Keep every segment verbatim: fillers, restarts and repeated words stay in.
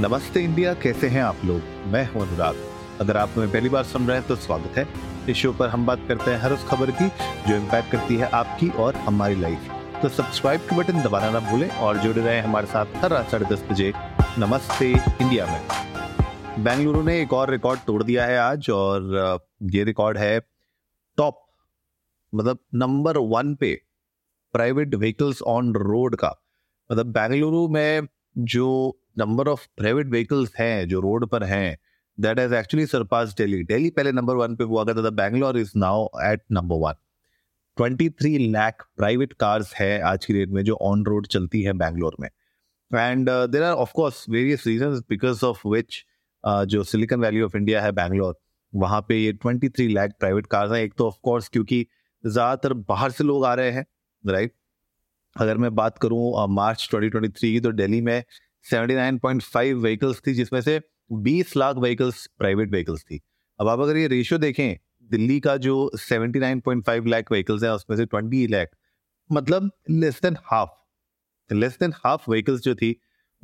नमस्ते इंडिया, कैसे हैं आप लोग। मैं हूं अनुराग। अगर आप हमें पहली बार सुन रहे हैं तो स्वागत है। इस शो पर हम बात करते हैं हर उस खबर की जो इम्पैक्ट करती है आपकी और हमारी लाइफ। तो सब्सक्राइब के बटन दबाना ना भूलें और जुड़े रहें हमारे साथ हर रात साढ़े दस बजे नमस्ते इंडिया में। बेंगलुरु ने एक और रिकॉर्ड तोड़ दिया है आज, और ये रिकॉर्ड है टॉप मतलब नंबर वन पे प्राइवेट व्हीकल्स ऑन रोड का। मतलब बेंगलुरु में जो नंबर ऑफ प्राइवेट व्हीकल्स हैं जो रोड पर हैं, that has actually surpass Delhi. Delhi पहले नंबर वन पे हुआ करता था, Bangalore is now at number one. तेईस लाख प्राइवेट कार्स हैं आज की डेट में जो ऑन रोड चलती है बेंगलोर में। And there are of course various reasons because of which जो सिलिकॉन वैली ऑफ इंडिया है बेंगलोर, वहाँ पे ये तेईस लाख प्राइवेट कार्स हैं। एक तो ऑफ कोर्स क्योंकि ज़्यादातर बाहर से लोग आ रहे हैं, राइट। अगर मैं बात करूँ मार्च ट्वेंटी ट्वेंटी थ्री की, तो दिल्ली में उन्यासी पॉइंट पाँच व्हीकल्स थी, जिसमें से बीस लाख व्हीकल्स प्राइवेट व्हीकल्स थी। अब आप अगर ये रेशियो देखें, दिल्ली का जो उन्यासी पॉइंट पाँच लाख व्हीकल्स हैं उसमें से बीस लाख मतलब less than half less than half vehicles जो थी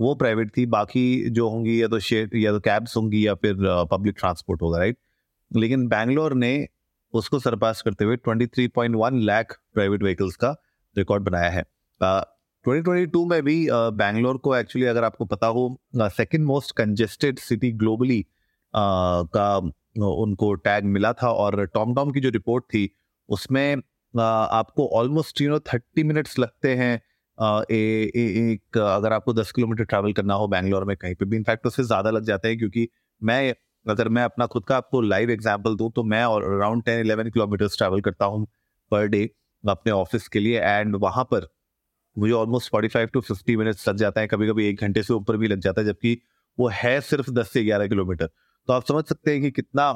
वो प्राइवेट थी। बाकी जो होंगी या तो शेयर या तो कैब्स होंगी या फिर पब्लिक ट्रांसपोर्ट होगा, राइट। लेकिन बैंगलोर ने उसको सरपास करते हुए तेईस पॉइंट एक लाख प्राइवेट व्हीकल्स का रिकॉर्ड बनाया है। uh, ट्वेंटी ट्वेंटी टू में भी बेंगलोर uh, को एक्चुअली, अगर आपको पता हो, second most congested city globally uh, का uh, उनको टैग मिला था। और टॉम टॉम की जो रिपोर्ट थी उसमें uh, आपको almost you know thirty minutes लगते हैं uh, ए, ए, एक अगर आपको दस किलोमीटर ट्रैवल करना हो बेंगलोर में कहीं पे भी। इनफैक्ट उससे ज़्यादा लग जाते हैं, क्योंकि मैं अगर मैं अपना खुद का आपको लाइव एग्जाम्पल दूँ तो मैं around ten eleven kilometres travel करता हूँ पर डे अपने ऑफिस के लिए। एंड वहाँ पर मुझे ऑलमोस्ट पैंतालीस टू पचास मिनट्स लग जाता है, कभी कभी एक घंटे से ऊपर भी लग जाता है, जबकि वो है सिर्फ दस से ग्यारह किलोमीटर। तो आप समझ सकते हैं कि कितना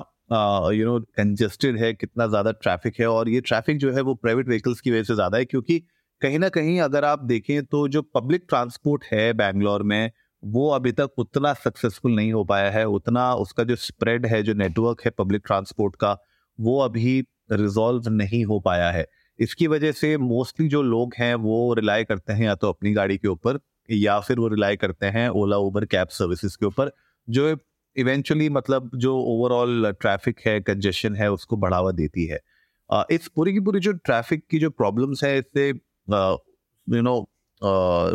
यू नो कंजेस्टेड है, कितना ज़्यादा ट्रैफिक है। और ये ट्रैफिक जो है वो प्राइवेट व्हीकल्स की वजह से ज़्यादा है, क्योंकि कहीं ना कहीं अगर आप देखें तो जो पब्लिक ट्रांसपोर्ट है बेंगलोर में वो अभी तक उतना सक्सेसफुल नहीं हो पाया है, उतना उसका जो स्प्रेड है, जो नेटवर्क है पब्लिक ट्रांसपोर्ट का, वो अभी रिजॉल्व नहीं हो पाया है। इसकी वजह से मोस्टली जो लोग हैं वो रिलाई करते हैं या तो अपनी गाड़ी के ऊपर, या फिर वो रिलाई करते हैं ओला उबर कैब सर्विसेज के ऊपर, जो इवेंचुअली मतलब जो ओवरऑल ट्रैफिक है, कंजेशन है, उसको बढ़ावा देती है। इस पूरी की पूरी जो ट्रैफिक की जो प्रॉब्लम्स है, इससे यू नो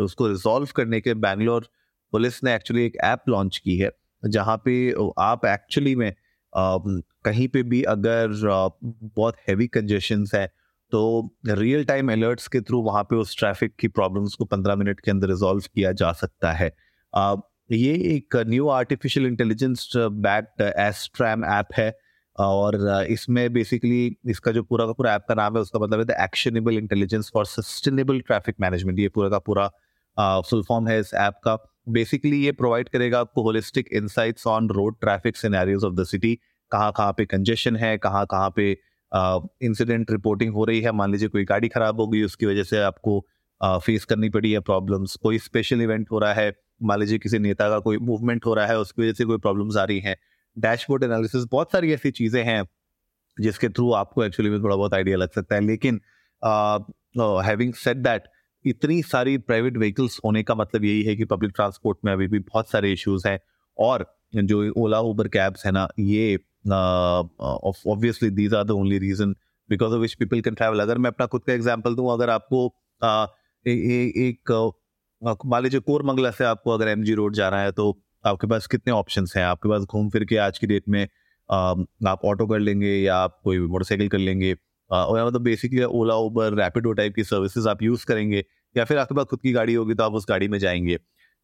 उसको रिजॉल्व करने के बेंगलोर पुलिस ने एक्चुअली एक ऐप लॉन्च की है, जहाँ पे आप एक्चुअली में कहीं पे भी अगर बहुत हैवी कंजेशंस है तो रियल टाइम अलर्ट्स के थ्रू वहाँ पे उस ट्रैफिक की प्रॉब्लम्स को पंद्रह मिनट के अंदर रिजॉल्व किया जा सकता है। uh, ये एक new artificial intelligence backed ASTraM app है, और इसमें बेसिकली इसका जो पूरा का पूरा ऐप का नाम है उसका मतलब है actionable intelligence for sustainable traffic management. ये पूरा का पूरा फुल uh, फॉर्म है इस ऐप का। बेसिकली ये प्रोवाइड करेगा आपको holistic insights on road traffic scenarios of the city. कहाँ कहाँ पे कंजेशन है, कहाँ कहाँ पे इंसिडेंट uh, रिपोर्टिंग हो रही है। मान लीजिए कोई गाड़ी खराब हो गई, उसकी वजह से आपको फेस uh, करनी पड़ी है प्रॉब्लम्स। कोई स्पेशल इवेंट हो रहा है, मान लीजिए किसी नेता का कोई मूवमेंट हो रहा है, उसकी वजह से कोई प्रॉब्लम्स आ रही हैं। डैशबोर्ड एनालिसिस, बहुत सारी ऐसी चीज़ें हैं जिसके थ्रू आपको एक्चुअली में थोड़ा बहुत आइडिया लग सकता है। लेकिन हैविंग सेड दैट, इतनी सारी प्राइवेट व्हीकल्स होने का मतलब यही है कि पब्लिक ट्रांसपोर्ट में अभी भी बहुत सारे इश्यूज हैं। और जो ओला उबर कैब्स है ना, ये obviously these are the only reason because of which people can travel. अगर मैं अपना खुद का एग्जांपल दूं, अगर आपको uh, ए, ए, एक मान लीजिए कोरमंगला से आपको अगर एम जी रोड जाना है तो आपके पास कितने ऑप्शंस हैं। आपके पास घूम फिर के आज की डेट में uh, आप ऑटो कर लेंगे या आप कोई मोटरसाइकिल कर लेंगे, और मतलब basically Ola Uber Rapido type की सर्विसेज आप यूज़ करेंगे, या फिर आपके पास खुद की गाड़ी होगी तो आप उस गाड़ी में जाएंगे।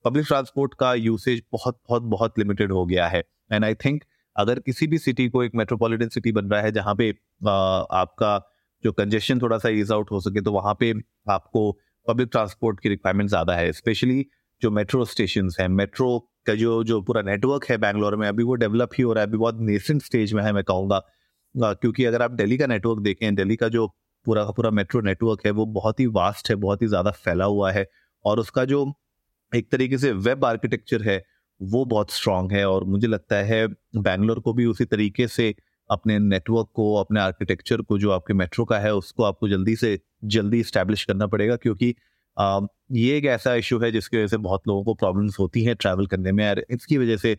पब्लिक ट्रांसपोर्ट का यूसेज बहुत बहुत बहुत लिमिटेड हो गया है। एंड आई थिंक अगर किसी भी सिटी को एक मेट्रोपॉलिटन सिटी बन रहा है जहाँ पे आ, आपका जो कंजेशन थोड़ा सा ईज आउट हो सके, तो वहाँ पे आपको पब्लिक ट्रांसपोर्ट की रिक्वायरमेंट ज़्यादा है। स्पेशली जो मेट्रो स्टेशंस हैं, मेट्रो का जो जो पूरा नेटवर्क है बेंगलोर में, अभी वो डेवलप ही हो रहा है, अभी बहुत नेसेंट स्टेज में है मैं कहूँगा। क्योंकि अगर आप दिल्ली का नेटवर्क देखें, दिल्ली का जो पूरा का पूरा मेट्रो नेटवर्क है वो बहुत ही वास्ट है, बहुत ही ज़्यादा फैला हुआ है, और उसका जो एक तरीके से वेब आर्किटेक्चर है वो बहुत स्ट्रांग है। और मुझे लगता है बेंगलोर को भी उसी तरीके से अपने नेटवर्क को, अपने आर्किटेक्चर को, जो आपके मेट्रो का है, उसको आपको जल्दी से जल्दी इस्टेब्लिश करना पड़ेगा। क्योंकि uh, ये एक ऐसा इशू है जिसकी वजह से बहुत लोगों को प्रॉब्लम्स होती हैं ट्रैवल करने में, और इसकी वजह से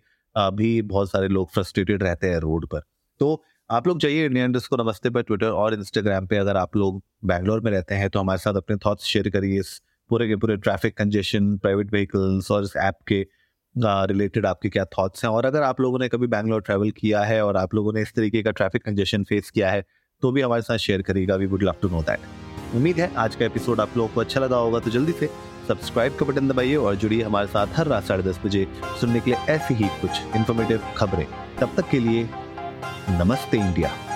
भी बहुत सारे लोग फ्रस्ट्रेटेड रहते हैं रोड पर। तो आप लोग जाइए इंडिया अंडरस्कोर नमस्ते पर ट्विटर और इंस्टाग्राम पे, अगर आप लोग बैंगलोर में रहते हैं तो हमारे साथ अपने थॉट्स शेयर करिए इस पूरे के पूरे ट्रैफिक कंजेशन, प्राइवेट व्हीकल्स और इस ऐप के रिलेटेड आपके क्या थॉट्स हैं। और अगर आप लोगों ने कभी बैंगलोर ट्रैवल किया है और आप लोगों ने इस तरीके का ट्रैफिक कंजेशन फेस किया है तो भी हमारे साथ शेयर करिएगा, we would love to know that. उम्मीद है आज का एपिसोड आप लोगों को अच्छा लगा होगा, तो जल्दी से सब्सक्राइब का बटन दबाइए और जुड़िए हमारे साथ हर रात साढ़े दस बजे सुनने के लिए ऐसी ही कुछ इन्फॉर्मेटिव खबरें। तब तक के लिए नमस्ते इंडिया।